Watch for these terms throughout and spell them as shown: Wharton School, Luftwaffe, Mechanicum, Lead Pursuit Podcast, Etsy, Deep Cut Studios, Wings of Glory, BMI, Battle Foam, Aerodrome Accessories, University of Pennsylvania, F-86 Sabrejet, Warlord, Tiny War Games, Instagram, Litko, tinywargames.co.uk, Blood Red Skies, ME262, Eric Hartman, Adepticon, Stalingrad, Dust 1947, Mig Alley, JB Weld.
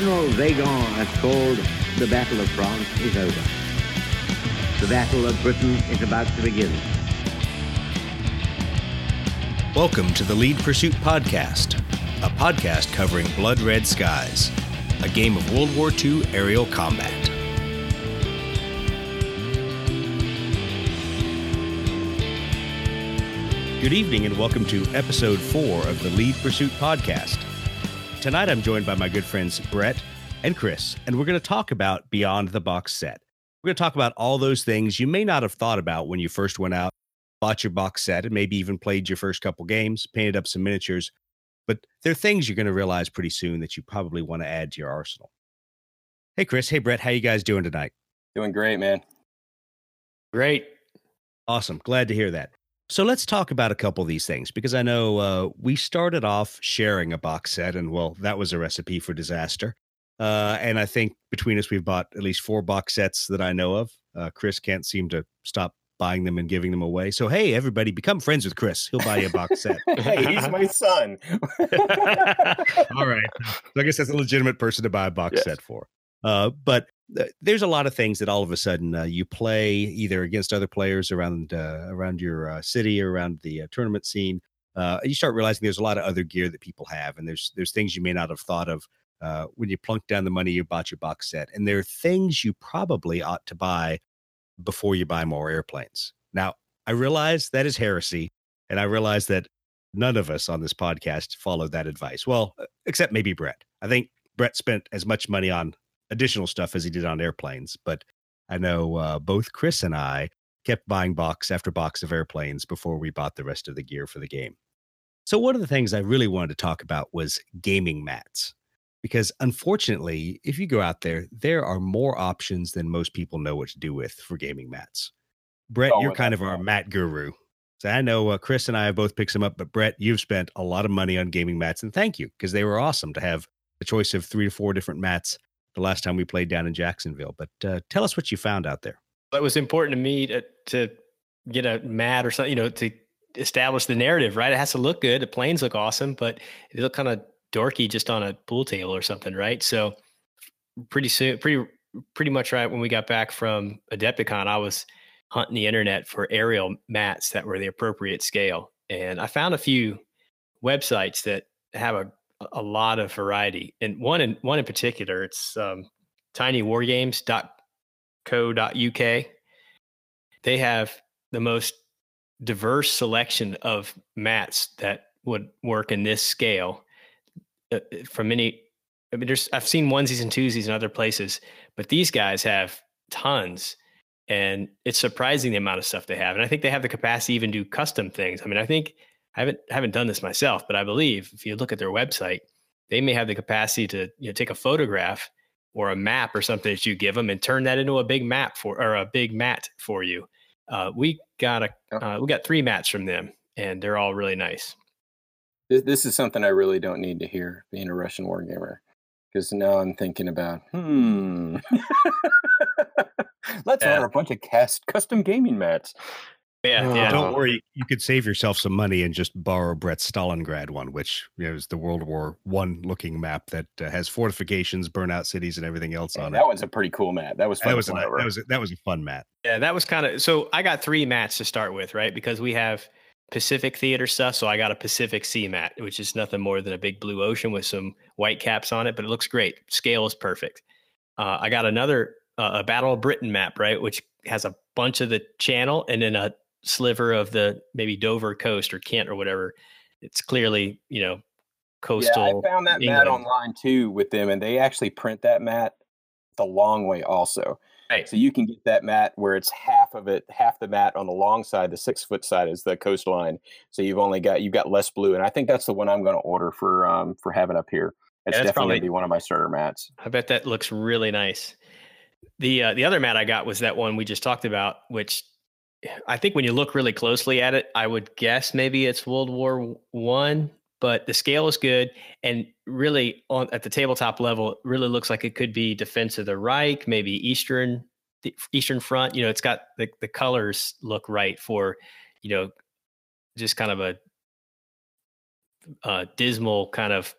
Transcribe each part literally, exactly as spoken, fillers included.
General Vagon has called the Battle of France is over. The Battle of Britain is about to begin. Welcome to the Lead Pursuit Podcast, a podcast covering Blood Red Skies, a game of World War Two aerial combat. Good evening and welcome to episode four of the Lead Pursuit Podcast. Tonight I'm joined by my good friends Brett and Chris, and we're going to talk about Beyond the Box Set. We're going to talk about all those things you may not have thought about when you first went out, bought your box set, and maybe even played your first couple games, painted up some miniatures, but they're things you're going to realize pretty soon that you probably want to add to your arsenal. Hey Chris, hey Brett, how you guys doing tonight? Doing great, man. Great. Awesome. Glad to hear that. So let's talk about a couple of these things, because I know uh, we started off sharing a box set, and well, that was a recipe for disaster. Uh, and I think between us, we've bought at least four box sets that I know of. Uh, Chris can't seem to stop buying them and giving them away. So, hey, everybody, become friends with Chris. He'll buy you a box set. Hey, he's my son. All right. So I guess that's a legitimate person to buy a box yes. set for. Uh, but th- there's a lot of things that all of a sudden uh, you play either against other players around uh, around your uh, city or around the uh, tournament scene. Uh, you start realizing there's a lot of other gear that people have, and there's there's things you may not have thought of uh, when you plunked down the money you bought your box set. And there are things you probably ought to buy before you buy more airplanes. Now, I realize that is heresy, and I realize that none of us on this podcast follow that advice. Well, except maybe Brett. I think Brett spent as much money on additional stuff as he did on airplanes, but I know uh, both Chris and I kept buying box after box of airplanes before we bought the rest of the gear for the game. So one of the things I really wanted to talk about was gaming mats, because unfortunately, if you go out there, there are more options than most people know what to do with for gaming mats. Brett, oh, you're kind of our mat guru. So I know uh, Chris and I have both picked some up, but Brett, you've spent a lot of money on gaming mats, and thank you, because they were awesome to have the choice of three to four different mats the last time we played down in Jacksonville. But uh, tell us what you found out there. It was important to me to, to get a mat or something, you know, to establish the narrative, right? It has to look good. The planes look awesome, but they look kind of dorky just on a pool table or something, right? So pretty soon, pretty, pretty much right when we got back from Adepticon, I was hunting the internet for aerial mats that were the appropriate scale. And I found a few websites that have a a lot of variety, and one in one in particular, it's um, tiny war games dot co dot u k. They have the most diverse selection of mats that would work in this scale. Uh, from many, I mean, there's I've seen onesies and twosies in other places, but these guys have tons, and it's surprising the amount of stuff they have. And I think they have the capacity to even do custom things. I mean, I think. I haven't haven't done this myself, but I believe if you look at their website, they may have the capacity to, you know, take a photograph or a map or something that you give them and turn that into a big map for or a big mat for you. Uh, we got a uh, we got three mats from them, and they're all really nice. This, this is something I really don't need to hear being a Russian wargamer, because now I'm thinking about hmm, let's yeah. order a bunch of cast custom gaming mats. Yeah, yeah. Don't worry. You could save yourself some money and just borrow Brett's Stalingrad one, which you know, is the World War One looking map that uh, has fortifications, burnout cities, and everything else on it. That was a pretty cool map. That was fun. That was, a, that, was a, that was a fun map. Yeah, that was kind of. So I got three mats to start with, right? Because we have Pacific theater stuff. So I got a Pacific Sea mat, which is nothing more than a big blue ocean with some white caps on it, but it looks great. Scale is perfect. Uh, I got another uh, a Battle of Britain map, right, which has a bunch of the channel and then a sliver of the maybe Dover coast or Kent or whatever. It's clearly, you know, coastal. Yeah, I found that England mat online too with them, and they actually print that mat the long way also. Right. So you can get that mat where it's half of it, half the mat on the long side, the six foot side is the coastline. So you've only got, you've got less blue. And I think that's the one I'm going to order for, um, for having up here. It's yeah, definitely probably, gonna be one of my starter mats. I bet that looks really nice. The, uh, the other mat I got was that one we just talked about, which I think when you look really closely at it, I would guess maybe it's World War One, but the scale is good. And really on at the tabletop level, it really looks like it could be Defense of the Reich, maybe Eastern, the Eastern Front. You know, it's got the, the colors look right for, you know, just kind of a, a dismal kind of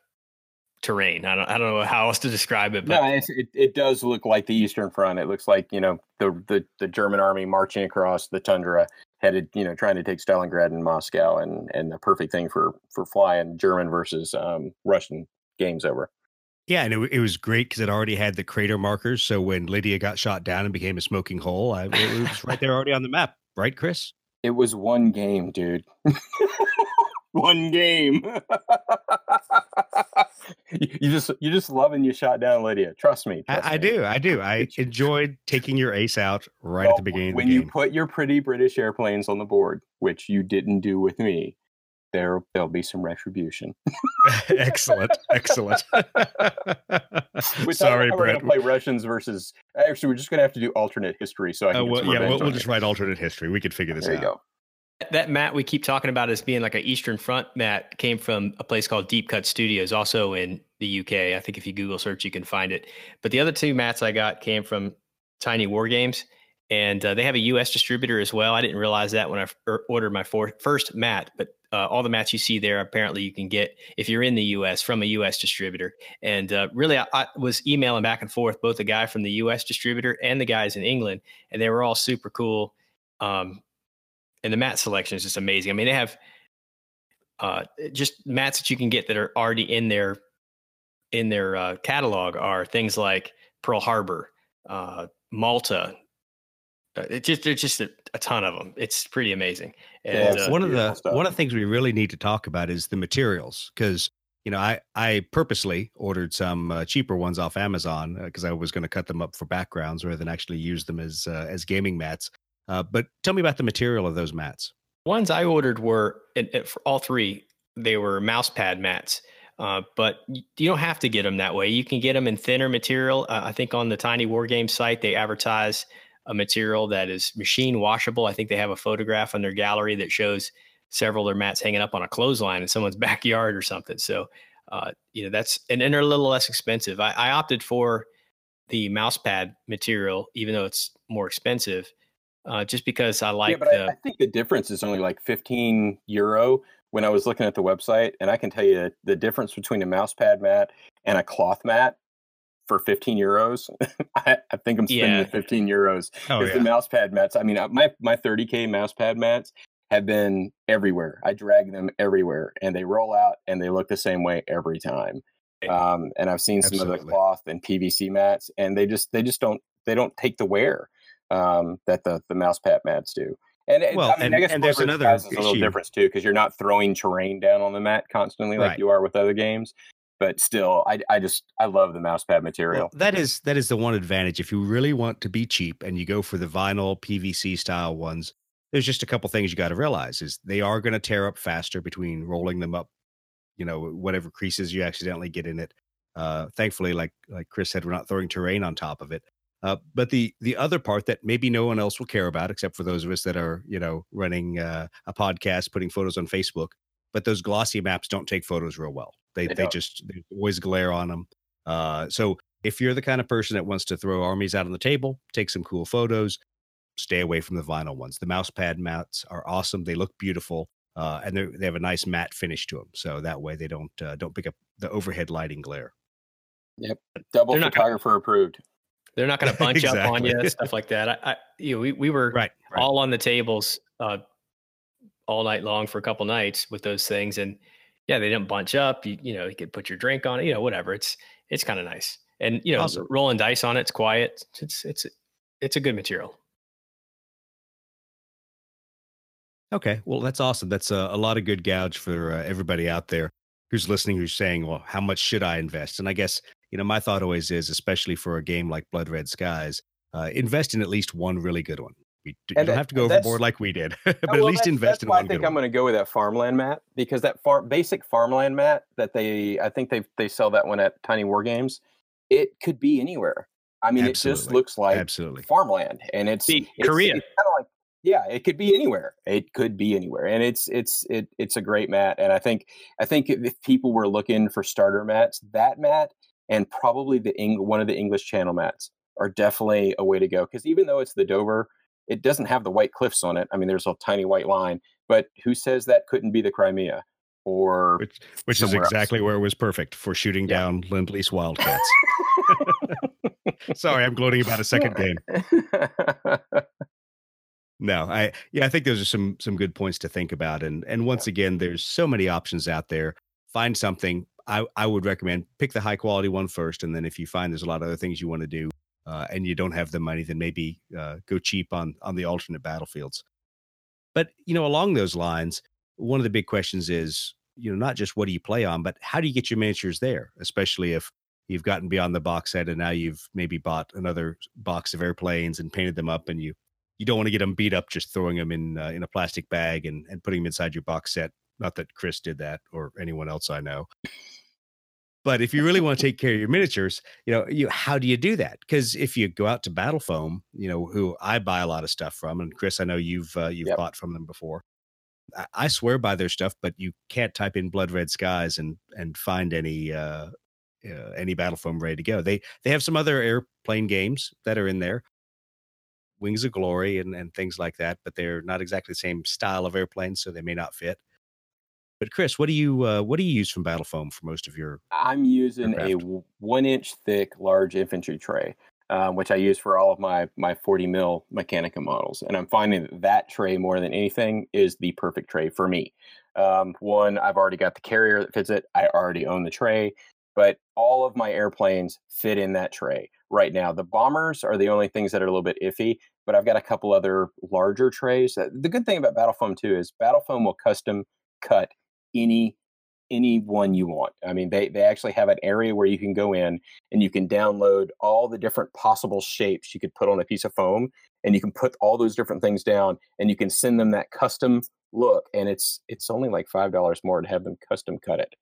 terrain. I don't, I don't know how else to describe it. But no, it's, it it does look like the Eastern Front. It looks like, you know, the, the the German army marching across the tundra, headed, you know, trying to take Stalingrad and Moscow, and and the perfect thing for for flying German versus um, Russian games over. Yeah, and it, it was great because it already had the crater markers. So when Lydia got shot down and became a smoking hole, I, it was right there already on the map, right, Chris? It was one game, dude. One game. you just you just loving you shot down Lydia. Trust me. Trust I, me. I do. I do. I enjoyed taking your ace out right well, at the beginning. When of the game. You put your pretty British airplanes on the board, which you didn't do with me, there there'll be some retribution. Excellent. Excellent. Sorry, Brett. We're going to play Russians versus. Actually, we're just going to have to do alternate history. So I can uh, well, yeah, we'll, we'll just write alternate history. We could figure this there out. There you go. That map we keep talking about as being like an Eastern Front map came from a place called Deep Cut Studios, also in the U K. I think if you Google search, you can find it. But the other two maps I got came from Tiny War Games, and uh, they have a U S distributor as well. I didn't realize that when I f- ordered my for- first mat, but uh, all the mats you see there, apparently you can get if you're in the U S from a U S distributor. And uh, really, I, I was emailing back and forth, both the guy from the U S distributor and the guys in England, and they were all super cool. Um, And the mat selection is just amazing. I mean, they have uh, just mats that you can get that are already in their in their uh, catalog are things like Pearl Harbor, uh, Malta. It just there's just a, a ton of them. It's pretty amazing. And yeah, uh, one of the stuff. one of the things we really need to talk about is the materials, because you know I I purposely ordered some uh, cheaper ones off Amazon because uh, I was going to cut them up for backgrounds rather than actually use them as uh, as gaming mats. Uh, but tell me about the material of those mats. Ones I ordered were, and, and for all three, they were mouse pad mats. Uh, but you don't have to get them that way. You can get them in thinner material. Uh, I think on the Tiny War Games site, they advertise a material that is machine washable. I think they have a photograph on their gallery that shows several of their mats hanging up on a clothesline in someone's backyard or something. So, uh, you know, that's, and, and they're a little less expensive. I, I opted for the mouse pad material, even though it's more expensive. Uh, just because I like yeah, but the... I, I think the difference is only like fifteen euro when I was looking at the website. And I can tell you the difference between a mouse pad mat and a cloth mat for fifteen euros. I, I think I'm spending yeah. the fifteen euros. Oh, yeah. The mouse pad mats. I mean, my, my thirty K mouse pad mats have been everywhere. I drag them everywhere and they roll out and they look the same way every time. Um, and I've seen some Absolutely. of the cloth and P V C mats, and they just they just don't they don't take the wear um that the the mouse pad mats do. And it, well, I mean, and, I guess and there's another is a little difference too, because you're not throwing terrain down on the mat constantly like right. you are with other games. But still, I I just I love the mouse pad material. Well, that is that is the one advantage. If you really want to be cheap and you go for the vinyl P V C style ones, there's just a couple things you got to realize is they are going to tear up faster between rolling them up, you know, whatever creases you accidentally get in it. Uh, thankfully, like like Chris said, we're not throwing terrain on top of it. Uh, but the the other part that maybe no one else will care about, except for those of us that are, you know, running uh, a podcast, putting photos on Facebook. But those glossy maps don't take photos real well. They they, they just they always glare on them. Uh, so if you're the kind of person that wants to throw armies out on the table, take some cool photos, stay away from the vinyl ones. The mouse pad mats are awesome. They look beautiful, uh, and they have a nice matte finish to them. So that way they don't uh, don't pick up the overhead lighting glare. Yep, double photographer approved. They're not going to bunch exactly. up on you, stuff like that. I, I you know, we, we were right, right. all on the tables uh, all night long for a couple nights with those things. And yeah, they didn't bunch up. You, you know, you could put your drink on it, you know, whatever. It's, it's kind of nice. And, you know, awesome. rolling dice on it, it's quiet. It's, it's, it's a good material. Okay. Well, that's awesome. That's a, a lot of good gouge for uh, everybody out there who's listening, who's saying, well, how much should I invest? And I guess, you know, my thought always is, especially for a game like Blood Red Skies, uh, invest in at least one really good one. You don't that, have to go overboard like we did, but no, well, at least invest in one good one. I think I'm going to go with that farmland mat, because that farm basic farmland mat that they, I think they they sell that one at Tiny War Games. It could be anywhere. I mean, Absolutely. it just looks like Absolutely. farmland, and it's, it's Korea. It's kind of like, yeah, it could be anywhere. It could be anywhere, and it's it's it it's a great mat. And I think I think if people were looking for starter mats, that mat. And probably the Eng- one of the English Channel mats are definitely a way to go, because even though it's the Dover, it doesn't have the white cliffs on it. I mean, there's a tiny white line, but who says that couldn't be the Crimea or which, which is exactly else. Where it was perfect for shooting yeah. down Lindley's Wildcats. Sorry, I'm gloating about a second game. No, I yeah, I think those are some some good points to think about. And and once again, there's so many options out there. Find something. I, I would recommend pick the high quality one first, and then if you find there's a lot of other things you want to do uh, and you don't have the money, then maybe uh, go cheap on on the alternate battlefields. But you know, along those lines, one of the big questions is, you know, not just what do you play on, but how do you get your miniatures there, especially if you've gotten beyond the box set and now you've maybe bought another box of airplanes and painted them up, and you you don't want to get them beat up just throwing them in uh, in a plastic bag and, and putting them inside your box set. Not that Chris did that or anyone else I know. But if you really want to take care of your miniatures, you know, you how do you do that? Because if you go out to Battle Foam, you know, who I buy a lot of stuff from, and Chris, I know you've uh, you've yep. bought from them before. I, I swear by their stuff, but you can't type in Blood Red Skies and and find any uh, uh, any Battle Foam ready to go. They they have some other airplane games that are in there. Wings of Glory and, and things like that, but they're not exactly the same style of airplane, so they may not fit. But Chris, what do you uh, what do you use from Battle Foam for most of your? I'm using aircraft? a one inch thick large infantry tray, uh, which I use for all of my my forty mil Mechanica models, and I'm finding that that tray more than anything is the perfect tray for me. Um, one, I've already got the carrier that fits it. I already own the tray, but all of my airplanes fit in that tray. Right now, the bombers are the only things that are a little bit iffy, but I've got a couple other larger trays. The good thing about Battle Foam too is Battle Foam will custom cut any any one you want. I mean, they they actually have an area where you can go in and you can download all the different possible shapes you could put on a piece of foam, and you can put all those different things down, and you can send them that custom look. And it's it's only like five dollars more to have them custom cut it.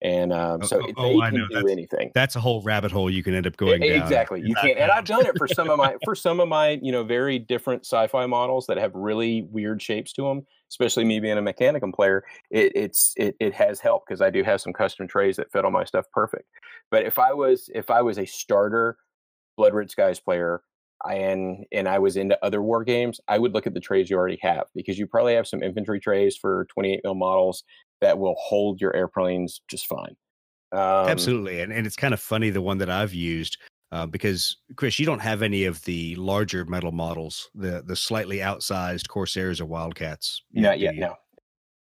And um, so oh, they oh, can do that's, anything. That's a whole rabbit hole you can end up going it, down. Exactly. You can't. And I've done it for some of my for some of my you know very different sci-fi models that have really weird shapes to them. Especially me being a Mechanicum player, it it's it it has helped because I do have some custom trays that fit all my stuff perfect. But if I was if I was a starter Blood Red Skies player, I and and I was into other war games, I would look at the trays you already have, because you probably have some infantry trays for twenty-eight mil models that will hold your airplanes just fine. Um, Absolutely. And and it's kind of funny, the one that I've used, uh, because, Chris, you don't have any of the larger metal models, the the slightly outsized Corsairs or Wildcats. Not yet, no.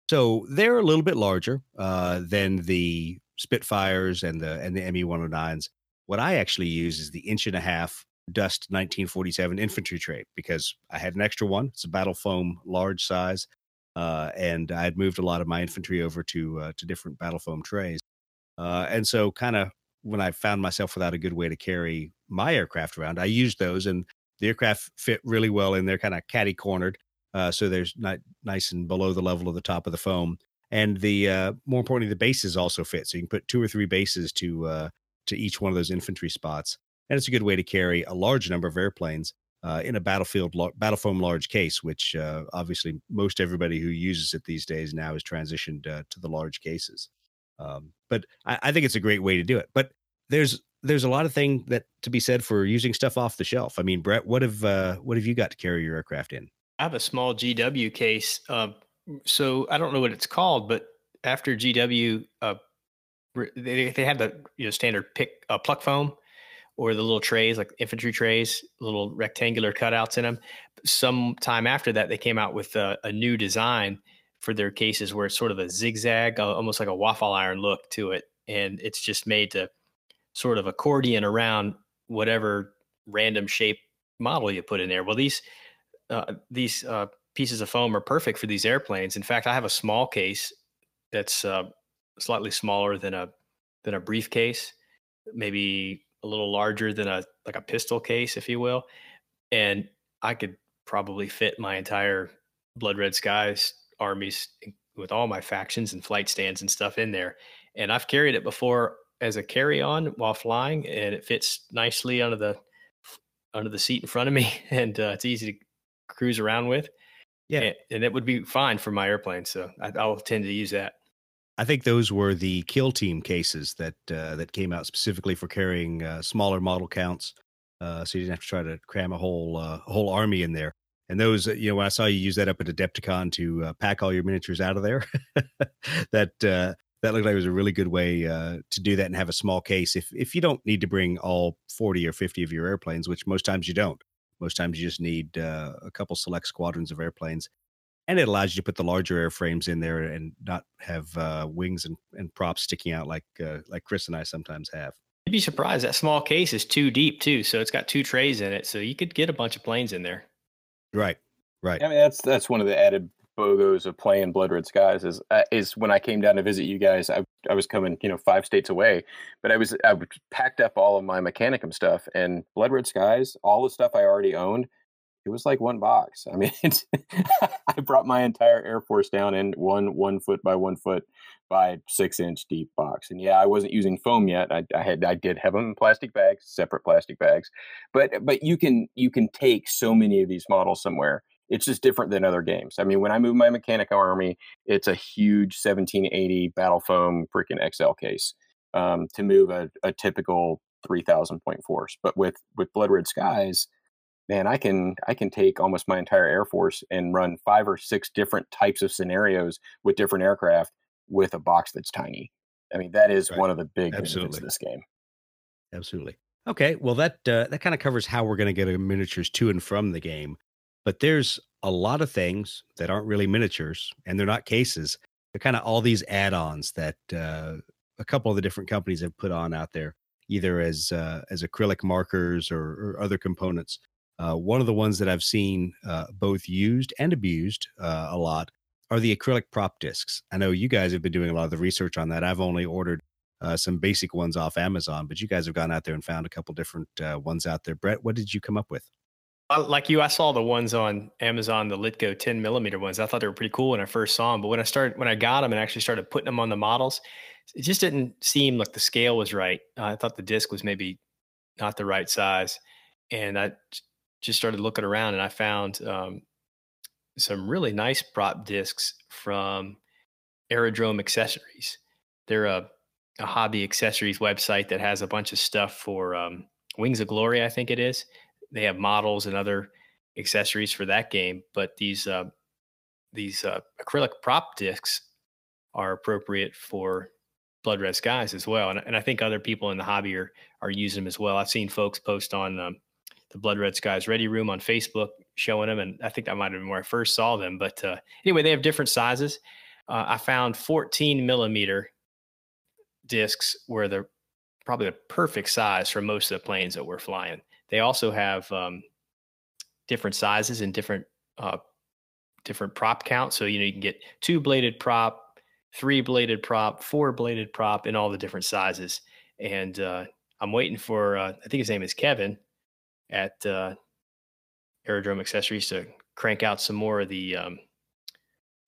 So they're a little bit larger uh, than the Spitfires and the and the M E one oh nines. What I actually use is the inch and a half Dust nineteen forty-seven infantry tray, because I had an extra one. It's a Battle Foam large size. Uh, and I had moved a lot of my infantry over to uh, to different Battle Foam trays. Uh, and so kind of when I found myself without a good way to carry my aircraft around, I used those, and the aircraft fit really well in there, kind of catty-cornered. Uh, so they're not nice and below the level of the top of the foam. And the uh, more importantly, the bases also fit. So you can put two or three bases to uh, to each one of those infantry spots. And it's a good way to carry a large number of airplanes. Uh, in a battlefield, Battle Foam large case, which uh, obviously most everybody who uses it these days now has transitioned uh, to the large cases. Um, but I, I think it's a great way to do it. But there's there's a lot of thing that to be said for using stuff off the shelf. I mean, Brett, what have uh, what have you got to carry your aircraft in? I have a small G W case, uh, so I don't know what it's called, but after G W, uh, they they had the you know standard pick uh, pluck foam. Or the little trays, like infantry trays, little rectangular cutouts in them. Sometime after that, they came out with a, a new design for their cases where it's sort of a zigzag, almost like a waffle iron look to it. And it's just made to sort of accordion around whatever random shape model you put in there. Well, these uh, these uh, pieces of foam are perfect for these airplanes. In fact, I have a small case that's uh, slightly smaller than a than a briefcase, maybe a little larger than a like a pistol case, if you will, and I could probably fit my entire Blood Red Skies armies with all my factions and flight stands and stuff in there. And I've carried it before as a carry-on while flying, and it fits nicely under the under the seat in front of me, and uh, it's easy to cruise around with. Yeah, and, and it would be fine for my airplane, so I, I'll tend to use that. I think those were the Kill Team cases that uh, that came out specifically for carrying uh, smaller model counts, uh, so you didn't have to try to cram a whole uh, whole army in there. And those, you know, I saw you use that up at Adepticon to uh, pack all your miniatures out of there. that uh, that looked like it was a really good way uh, to do that and have a small case. If if you don't need to bring all forty or fifty of your airplanes, which most times you don't. Most times you just need uh, a couple select squadrons of airplanes. And it allows you to put the larger airframes in there and not have uh, wings and, and props sticking out like uh, like Chris and I sometimes have. You'd be surprised. That small case is too deep, too. So it's got two trays in it. So you could get a bunch of planes in there. Right, right. I mean, that's that's one of the added bogos of playing Blood Red Skies is uh, is when I came down to visit you guys, I I was coming, you know, five states away, but I was I packed up all of my Mechanicum stuff and Blood Red Skies, all the stuff I already owned. It was like one box. I mean, it's, I brought my entire Air Force down in one one foot by one foot by six inch deep box. And yeah, I wasn't using foam yet. I, I had I did have them in plastic bags, separate plastic bags. But but you can you can take so many of these models somewhere. It's just different than other games. I mean, when I move my Mechanicum army, it's a huge seventeen eighty Battle Foam freaking X L case um, to move a, a typical three thousand point force. But with with Blood Red Skies, man, I can I can take almost my entire Air Force and run five or six different types of scenarios with different aircraft with a box that's tiny. I mean, that is right. One of the big benefits of this game. Absolutely. Okay, well, that uh, that kind of covers how we're going to get our miniatures to and from the game. But there's a lot of things that aren't really miniatures, and they're not cases. They're kind of all these add-ons that uh, a couple of the different companies have put on out there, either as uh, as acrylic markers or, or other components. Uh, one of the ones that I've seen uh, both used and abused uh, a lot are the acrylic prop discs. I know you guys have been doing a lot of the research on that. I've only ordered uh, some basic ones off Amazon, but you guys have gone out there and found a couple different uh, ones out there. Brett, what did you come up with? Like you, I saw the ones on Amazon, the Litko ten millimeter ones. I thought they were pretty cool when I first saw them, but when I started, when I got them and actually started putting them on the models, it just didn't seem like the scale was right. Uh, I thought the disc was maybe not the right size, and I just started looking around, and I found um, some really nice prop discs from Aerodrome Accessories. They're a, a hobby accessories website that has a bunch of stuff for um, Wings of Glory, I think it is. They have models and other accessories for that game, but these uh, these uh, acrylic prop discs are appropriate for Blood Red Skies as well. And, and I think other people in the hobby are, are using them as well. I've seen folks post on um, the Blood Red Skies Ready Room on Facebook showing them, and I think that might have been where I first saw them. But uh, anyway, they have different sizes. Uh, I found fourteen millimeter discs were the probably the perfect size for most of the planes that we're flying. They also have um, different sizes and different uh, different prop counts. So, you know, you can get two-bladed prop, three-bladed prop, four-bladed prop, in all the different sizes. And uh, I'm waiting for, uh, I think his name is Kevin at uh, Aerodrome Accessories to crank out some more of the um,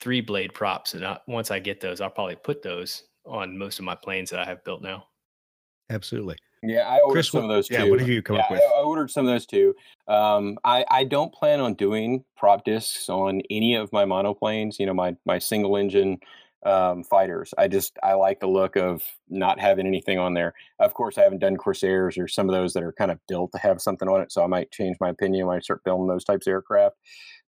three-blade props. And I, once I get those, I'll probably put those on most of my planes that I have built now. Absolutely. Yeah, I ordered Chris, some of those too. Yeah, what did you come yeah, up with? I ordered some of those too. Um, I, I don't plan on doing prop discs on any of my monoplanes, you know, my my single engine um, fighters. I just, I like the look of not having anything on there. Of course, I haven't done Corsairs or some of those that are kind of built to have something on it. So I might change my opinion when I start building those types of aircraft.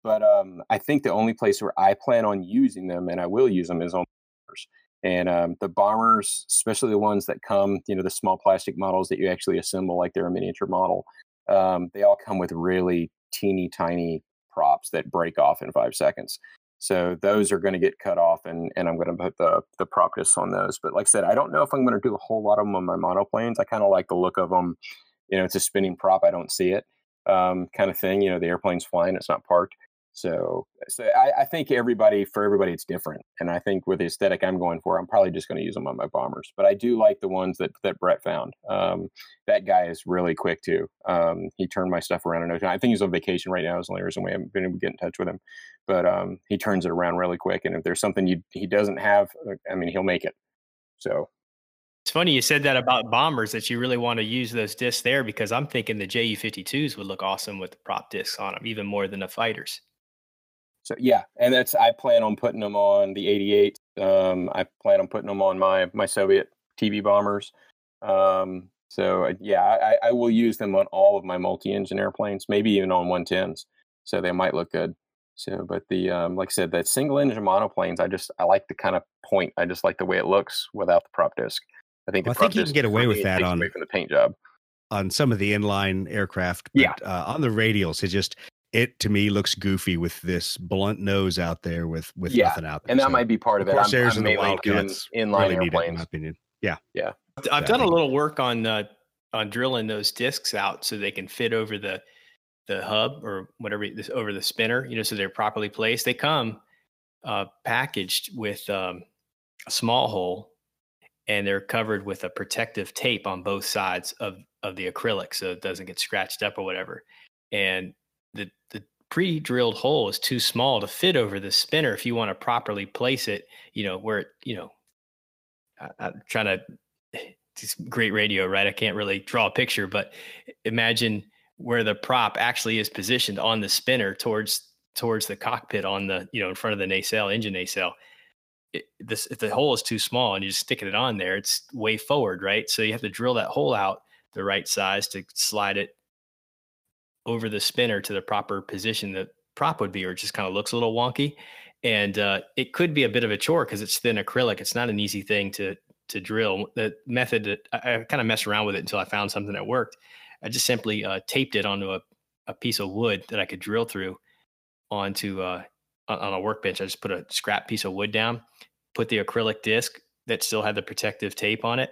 But um, I think the only place where I plan on using them, and I will use them, is on bombers. And um, the bombers, especially the ones that come, you know, the small plastic models that you actually assemble like they're a miniature model, um, they all come with really teeny tiny props that break off in five seconds. So those are going to get cut off, and, and I'm going to put the, the prop discs on those. But like I said, I don't know if I'm going to do a whole lot of them on my monoplanes. I kind of like the look of them. You know, it's a spinning prop. I don't see it um, kind of thing. You know, the airplane's flying. It's not parked. So, so I, I think everybody, for everybody, it's different. And I think with the aesthetic I'm going for, I'm probably just going to use them on my bombers. But I do like the ones that, that Brett found. Um, that guy is really quick, too. Um, he turned my stuff around in no time. I think he's on vacation right now. Is the only reason we haven't been able to get in touch with him. But um, he turns it around really quick. And if there's something you, he doesn't have, I mean, he'll make it. So it's funny you said that about bombers, that you really want to use those discs there, because I'm thinking the J U fifty-twos would look awesome with the prop discs on them, even more than the fighters. So yeah, and that's I plan on putting them on the eighty-eight. Um, I plan on putting them on my my Soviet T B bombers. Um, so yeah, I, I will use them on all of my multi-engine airplanes, maybe even on one tens. so they might look good. So, but the, um, like I said, the single engine monoplanes, I just, I like the kind of point. I just like the way it looks without the prop disc. I think, well, the I think you can get away with that on, away from the paint job on some of the inline aircraft. But, yeah. Uh, on the radials, it just, it to me looks goofy with this blunt nose out there with, with yeah. nothing out there. And that so, might be part of it. Corsairs I'm, I'm and the Wildcats inline really airplanes. It, in my opinion. Yeah. Yeah. I've yeah, done a little work on, uh, on drilling those discs out so they can fit over the, the hub or whatever, this over the spinner, you know, so they're properly placed. They come uh, packaged with um, a small hole, and they're covered with a protective tape on both sides of, of the acrylic, so it doesn't get scratched up or whatever. And the, the pre-drilled hole is too small to fit over the spinner if you want to properly place it, you know, where, it, you know, I, I'm trying to, it's great radio, right? I can't really draw a picture, but imagine where the prop actually is positioned on the spinner towards towards the cockpit on the, you know, in front of the nacelle, engine nacelle. It, this, if the hole is too small and you're just sticking it on there, it's way forward, right? So you have to drill that hole out the right size to slide it over the spinner to the proper position the prop would be, or it just kind of looks a little wonky. And uh, it could be a bit of a chore because it's thin acrylic. It's not an easy thing to to drill. The method, that I, I kind of messed around with it until I found something that worked. I just simply uh, taped it onto a, a piece of wood that I could drill through onto uh, on a workbench. I just put a scrap piece of wood down, put the acrylic disc that still had the protective tape on it,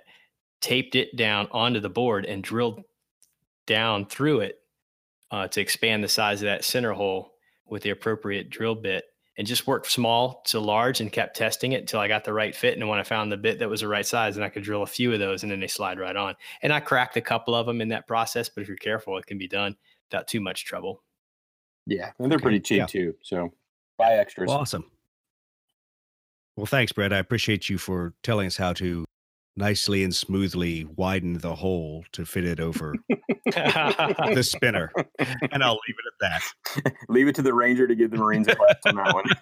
taped it down onto the board and drilled down through it uh, to expand the size of that center hole with the appropriate drill bit, and just worked small to large and kept testing it until I got the right fit. And when I found the bit that was the right size, and I could drill a few of those, and then they slide right on. And I cracked a couple of them in that process, but if you're careful, it can be done without too much trouble. Yeah. And they're okay. pretty cheap yeah. too. So buy extras. Well, awesome. Well, thanks, Brett. I appreciate you for telling us how to nicely and smoothly widen the hole to fit it over the spinner. And I'll leave it at that. Leave it to the Ranger to give the Marines a class on that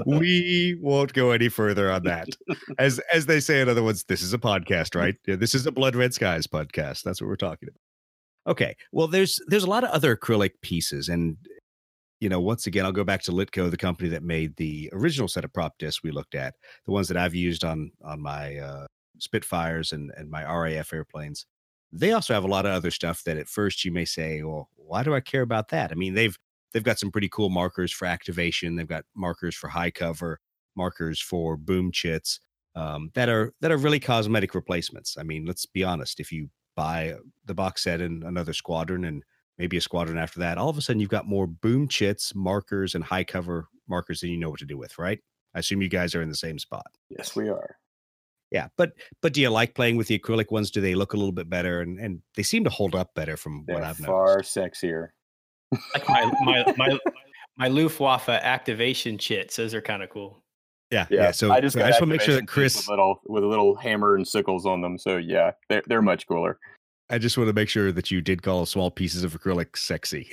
one. We won't go any further on that. As as they say in other words, this is a podcast, right? Yeah, this is a Blood Red Skies podcast. That's what we're talking about. Okay. Well, there's there's a lot of other acrylic pieces. And, you know, once again, I'll go back to Litko, the company that made the original set of prop discs we looked at, the ones that I've used on on my uh, Spitfires and, and my R A F airplanes. They also have a lot of other stuff that at first you may say, well, why do I care about that? I mean, they've they've got some pretty cool markers for activation. They've got markers for high cover, markers for boom chits um, that are that are really cosmetic replacements. I mean, let's be honest. If you buy the box set in another squadron and maybe a squadron after that, all of a sudden you've got more boom chits, markers, and high cover markers than you know what to do with, right? I assume you guys are in the same spot. Yes, we are. Yeah, but but do you like playing with the acrylic ones? Do they look a little bit better? And and they seem to hold up better from They're what I've far noticed. Far sexier. Like my, my, my, my Luftwaffe activation chits, those are kind of cool. Yeah, yeah. yeah. So I just, so I just want to make sure that Chris... With a, little, with a little hammer and sickles on them. So yeah, they're, they're much cooler. I just want to make sure that you did call small pieces of acrylic sexy.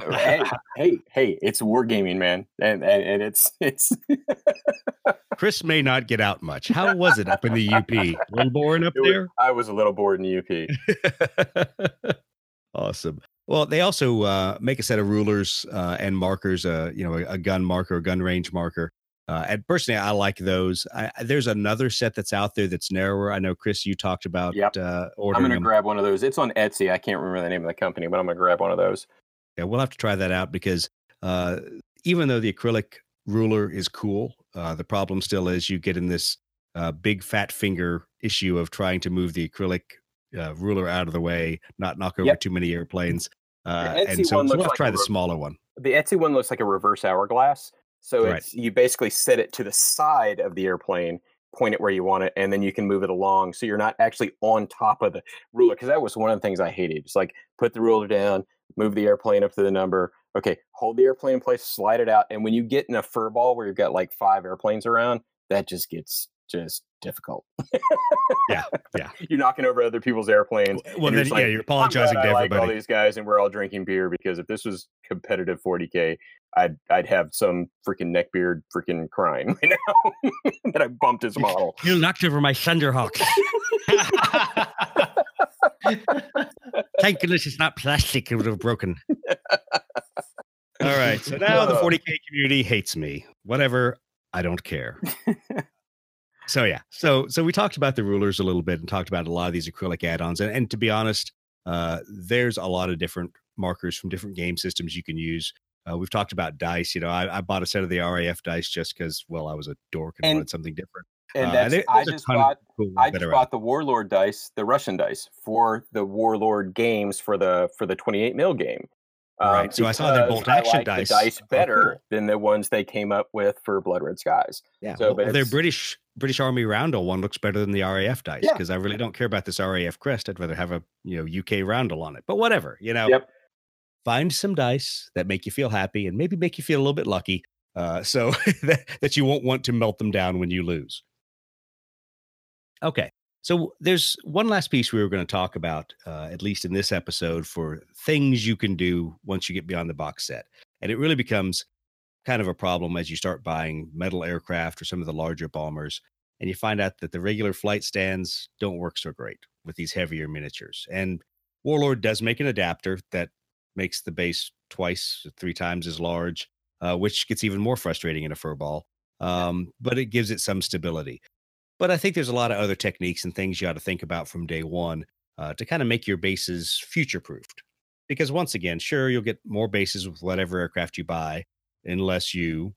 So, hey, hey, hey, it's wargaming, man. And, and, and it's, it's Chris may not get out much. How was it up in the U P? A little boring up was, there? I was a little bored in the U P. Awesome. Well, they also uh, make a set of rulers uh, and markers, uh, you know, a, a gun marker, a gun range marker. Uh, and personally, I like those. I, there's another set that's out there that's narrower. I know, Chris, you talked about yep. uh, ordering I'm going to grab one of those. It's on Etsy. I can't remember the name of the company, but I'm going to grab one of those. Yeah, we'll have to try that out because uh, even though the acrylic ruler is cool, uh, the problem still is you get in this uh, big fat finger issue of trying to move the acrylic uh, ruler out of the way, not knock over yep. too many airplanes. Uh, and so we'll have to try the smaller one. The Etsy one looks like a reverse hourglass. So right. it's, you basically set it to the side of the airplane, point it where you want it, and then you can move it along. So you're not actually on top of the ruler, because that was one of the things I hated. It's like, put the ruler down, move the airplane up to the number. Okay, hold the airplane in place, slide it out. And when you get in a furball where you've got like five airplanes around, that just gets just difficult. yeah, yeah. You're knocking over other people's airplanes. Well, then, yeah, like, you're apologizing to I everybody. Like all these guys, and we're all drinking beer, because if this was competitive forty K, I'd I'd have some freaking neckbeard freaking crying right now that I bumped his model. You knocked over my Thunderhawk. Thank goodness it's not plastic; it would have broken. All right. So now Whoa. the forty K community hates me. Whatever. I don't care. So yeah. So so we talked about the rulers a little bit and talked about a lot of these acrylic add-ons. And, and to be honest, uh, there's a lot of different markers from different game systems you can use. Uh, we've talked about dice. You know, I, I bought a set of the R A F dice just because, well, I was a dork and, and wanted something different. And uh, that's, there, I just bought cool I just bought out. the Warlord dice, the Russian dice for the Warlord games for the for the twenty-eight mil game. Um, right. So I saw their bolt action like dice. The dice better oh, cool. than the ones they came up with for Blood Red Skies. Yeah. So, well, their British British Army Roundel one looks better than the R A F dice because yeah. I really don't care about this R A F crest. I'd rather have a you know U K Roundel on it. But whatever, you know. Yep. Find some dice that make you feel happy and maybe make you feel a little bit lucky, uh, so that, that you won't want to melt them down when you lose. Okay, so there's one last piece we were going to talk about, uh, at least in this episode, for things you can do once you get beyond the box set. And it really becomes kind of a problem as you start buying metal aircraft or some of the larger bombers, and you find out that the regular flight stands don't work so great with these heavier miniatures. And Warlord does make an adapter that makes the base twice, three times as large, uh, which gets even more frustrating in a furball, um, but it gives it some stability. But I think there's a lot of other techniques and things you ought to think about from day one uh, to kind of make your bases future-proofed. Because once again, sure, you'll get more bases with whatever aircraft you buy, unless you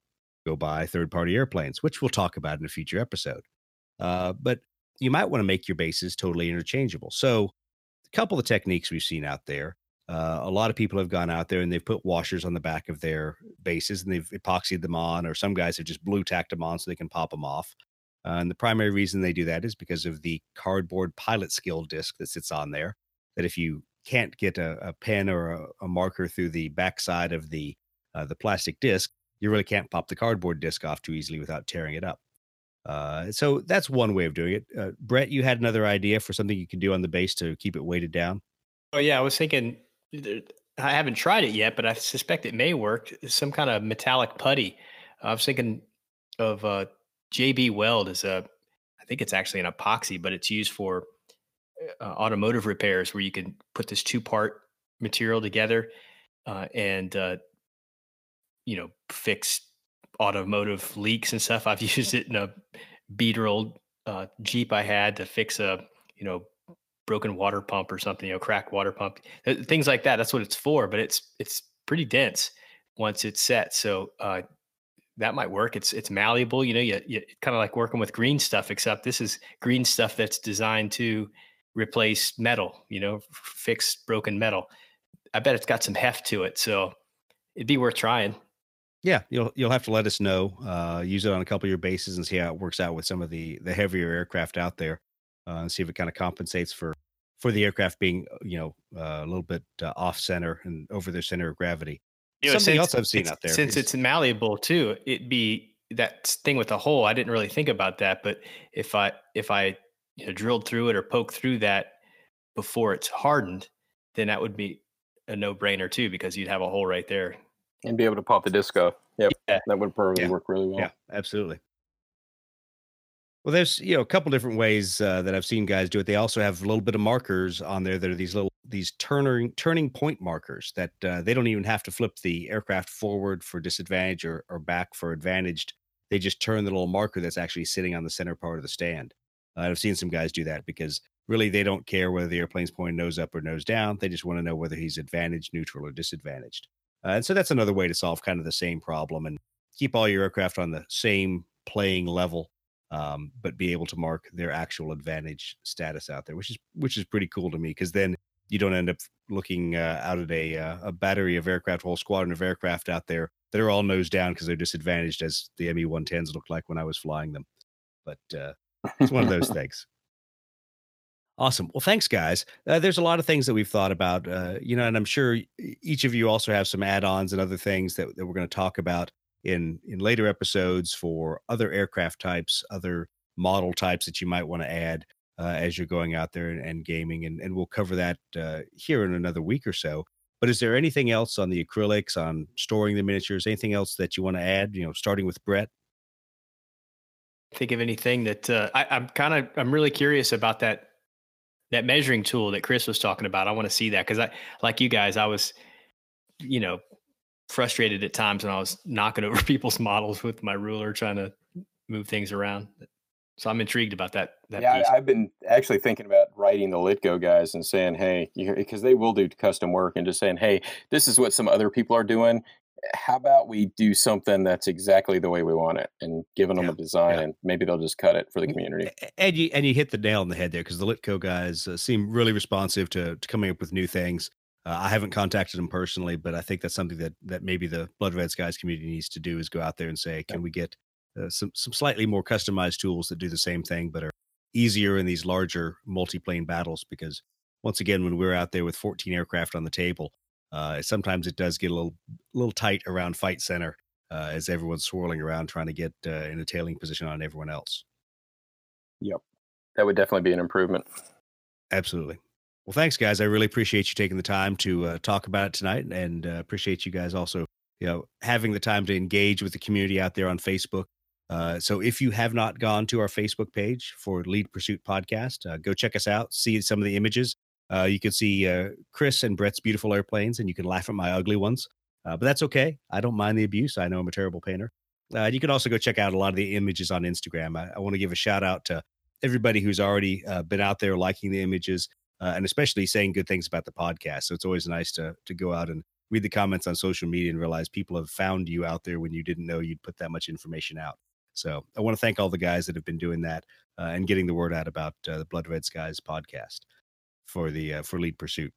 go buy third-party airplanes, which we'll talk about in a future episode. Uh, but you might want to make your bases totally interchangeable. So a couple of techniques we've seen out there. Uh, a lot of people have gone out there and they've put washers on the back of their bases and they've epoxied them on, or some guys have just blue tacked them on so they can pop them off. Uh, and the primary reason they do that is because of the cardboard pilot skill disc that sits on there, that if you can't get a, a pen or a, a marker through the backside of the, uh, the plastic disc, you really can't pop the cardboard disc off too easily without tearing it up. Uh, so that's one way of doing it. Uh, Brett, you had another idea for something you can do on the base to keep it weighted down? Oh, yeah, I was thinking... I haven't tried it yet, but I suspect it may work. Some kind of metallic putty. I was thinking of uh, J B Weld as a, I think it's actually an epoxy, but it's used for uh, automotive repairs where you can put this two-part material together uh, and, uh, you know, fix automotive leaks and stuff. I've used it in a beater old uh, Jeep I had to fix a, you know, broken water pump or something, you know, cracked water pump, things like that. That's what it's for, but it's, it's pretty dense once it's set. So, uh, that might work. It's, it's malleable, you know, you, you kind of like working with green stuff, except this is green stuff that's designed to replace metal, you know, fix broken metal. I bet it's got some heft to it. So it'd be worth trying. Yeah. You'll, you'll have to let us know, uh, use it on a couple of your bases and see how it works out with some of the, the heavier aircraft out there. Uh, and see if it kind of compensates for, for the aircraft being, you know, uh, a little bit uh, off center and over their center of gravity. You know, Something else I've seen out there. Since is, it's malleable too, it'd be that thing with the hole. I didn't really think about that, but if I, if I you know, drilled through it or poked through that before it's hardened, then that would be a no brainer too, because you'd have a hole right there and be able to pop the disc off. Yep. Yeah. That would probably yeah. work really well. Yeah, absolutely. Well, there's, you know, a couple different ways uh, that I've seen guys do it. They also have a little bit of markers on there that are these little, these turning, turning point markers that uh, they don't even have to flip the aircraft forward for disadvantage or, or back for advantaged. They just turn the little marker that's actually sitting on the center part of the stand. Uh, I've seen some guys do that because really they don't care whether the airplane's pointing nose up or nose down. They just want to know whether he's advantaged, neutral, or disadvantaged. Uh, and so that's another way to solve kind of the same problem and keep all your aircraft on the same playing level. Um, but be able to mark their actual advantage status out there, which is which is pretty cool to me, because then you don't end up looking uh, out at a uh, a battery of aircraft, whole squadron of aircraft out there that are all nose down because they're disadvantaged, as the M E one tens looked like when I was flying them. But uh, it's one of those things. Awesome. Well, thanks, guys. Uh, there's a lot of things that we've thought about, uh, you know, and I'm sure each of you also have some add-ons and other things that, that we're going to talk about in in later episodes for other aircraft types, other model types that you might want to add uh, as you're going out there and, and gaming. And, and we'll cover that uh, here in another week or so. But is there anything else on the acrylics, on storing the miniatures, anything else that you want to add, you know, starting with Brett? Think of anything that uh, I, I'm kind of, I'm really curious about that, that measuring tool that Chris was talking about. I want to see that because I, like you guys, I was, you know, frustrated at times when I was knocking over people's models with my ruler, trying to move things around. So I'm intrigued about that. that yeah, piece. I, I've been actually thinking about writing the Litko guys and saying, hey, because they will do custom work, and just saying, hey, this is what some other people are doing. How about we do something that's exactly the way we want it, and giving them yeah, a design, yeah. and maybe they'll just cut it for the community. And you and you hit the nail on the head there, because the Litko guys uh, seem really responsive to, to coming up with new things. Uh, I haven't contacted them personally, but I think that's something that that maybe the Blood Red Skies community needs to do, is go out there and say, can yeah. we get uh, some some slightly more customized tools that do the same thing but are easier in these larger multi-plane battles? Because once again, when we're out there with fourteen aircraft on the table, Uh, sometimes it does get a little, little tight around fight center uh, as everyone's swirling around trying to get uh, in a tailing position on everyone else. Yep. That would definitely be an improvement. Absolutely. Well, thanks, guys. I really appreciate you taking the time to uh, talk about it tonight, and uh, appreciate you guys also, you know, having the time to engage with the community out there on Facebook. Uh, so if you have not gone to our Facebook page for Lead Pursuit Podcast, uh, go check us out, see some of the images. Uh, you can see uh, Chris and Brett's beautiful airplanes, and you can laugh at my ugly ones, uh, but that's okay. I don't mind the abuse. I know I'm a terrible painter. Uh, you can also go check out a lot of the images on Instagram. I, I want to give a shout out to everybody who's already uh, been out there liking the images, uh, and especially saying good things about the podcast. So it's always nice to to go out and read the comments on social media and realize people have found you out there when you didn't know you'd put that much information out. So I want to thank all the guys that have been doing that uh, and getting the word out about uh, the Blood Red Skies podcast. For the uh, for Lead Pursuit,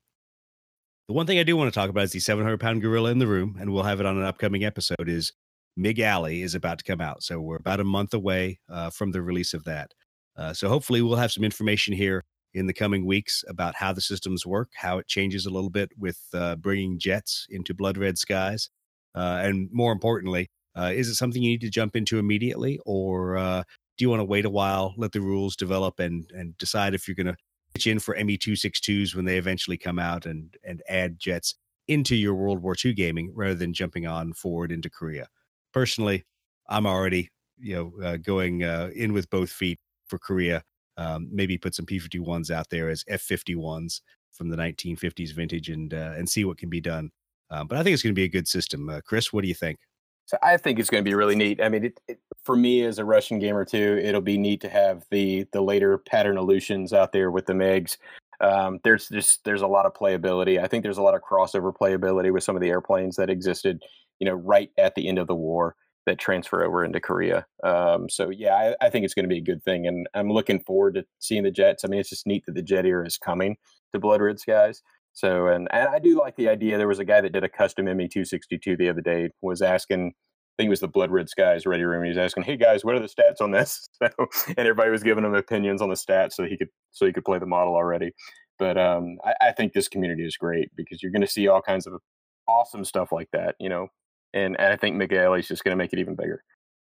the one thing I do want to talk about is the seven hundred pound gorilla in the room, and we'll have it on an upcoming episode. Is Mig Alley is about to come out, so we're about a month away uh, from the release of that. Uh, so hopefully, we'll have some information here in the coming weeks about how the systems work, how it changes a little bit with uh, bringing jets into Blood Red Skies, uh, and more importantly, uh, is it something you need to jump into immediately, or uh, do you want to wait a while, let the rules develop, and and decide if you're going to pitch in for M E two sixty-twos when they eventually come out and and add jets into your World War Two gaming rather than jumping on forward into Korea. Personally, I'm already you know uh, going uh, in with both feet for Korea. Um, maybe put some P fifty-ones out there as F fifty-ones from the nineteen fifties vintage, and uh, and see what can be done. Um, but I think it's going to be a good system. Uh, Chris, what do you think? So I think it's going to be really neat. I mean, it, it, for me as a Russian gamer too, it'll be neat to have the the later pattern illusions out there with the MiGs. Um, there's just there's a lot of playability. I think there's a lot of crossover playability with some of the airplanes that existed, you know, right at the end of the war that transfer over into Korea. Um, so yeah, I, I think it's going to be a good thing, and I'm looking forward to seeing the jets. I mean, it's just neat that the jet era is coming to Blood Red Skies. So, and, and I do like the idea. There was a guy that did a custom M E two sixty-two the other day, was asking, I think it was the Blood Red Skies Ready Room. He was asking, hey guys, what are the stats on this? So, and everybody was giving him opinions on the stats so he could, so he could play the model already. But um, I, I think this community is great, because you're going to see all kinds of awesome stuff like that, you know, and, and I think Mig Alley is just going to make it even bigger.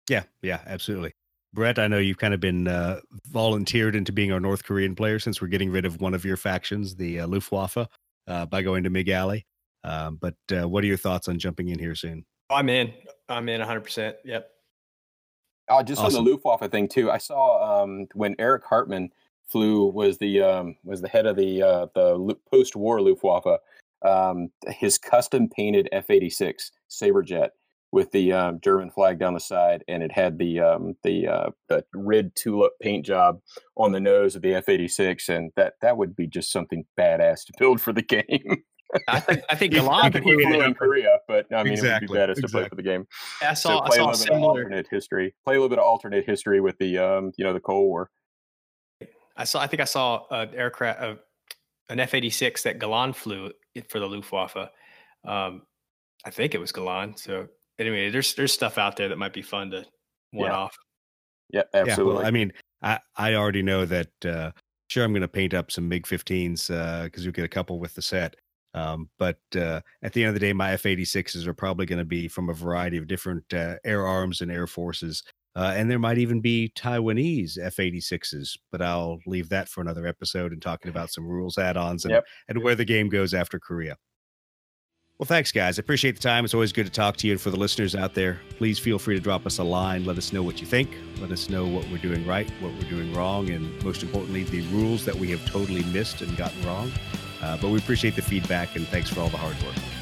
Yeah. Yeah, absolutely. Brett, I know you've kind of been uh, volunteered into being our North Korean player, since we're getting rid of one of your factions, the uh, Luftwaffe, Uh, by going to Mig Alley. Um, but uh, what are your thoughts on jumping in here soon? I'm in. I'm in one hundred percent. Yep. Oh, just awesome. On the Luftwaffe thing too. I saw um, when Eric Hartman flew, was the um, was the head of the uh, the post-war Luftwaffe. Um, his custom painted F eighty-six Sabrejet with the um, German flag down the side, and it had the um, the uh, the red tulip paint job on the nose of the F eighty-six, and that that would be just something badass to build for the game. I think I think a lot of people in Korea, but I mean, exactly. It would be badass exactly. to play for the game. I saw, so play I saw a little bit of alternate history. Play a little bit of alternate history with the um, you know, the Cold War. I saw. I think I saw an aircraft, uh, an F eighty-six that Galan flew for the Luftwaffe. Um, I think it was Galan. So. Anyway, there's there's stuff out there that might be fun to one yeah. off. Yeah, absolutely. Yeah, well, I mean, I, I already know that. Uh, sure, I'm going to paint up some MiG fifteens because uh, you'll get a couple with the set. Um, but uh, at the end of the day, my F eighty-sixes are probably going to be from a variety of different uh, air arms and air forces, uh, and there might even be Taiwanese F eighty-sixes. But I'll leave that for another episode and talking about some rules add-ons and, yep. and where the game goes after Korea. Well, thanks, guys. I appreciate the time. It's always good to talk to you. And for the listeners out there, please feel free to drop us a line. Let us know what you think. Let us know what we're doing right, what we're doing wrong, and most importantly, the rules that we have totally missed and gotten wrong. Uh, but we appreciate the feedback, and thanks for all the hard work.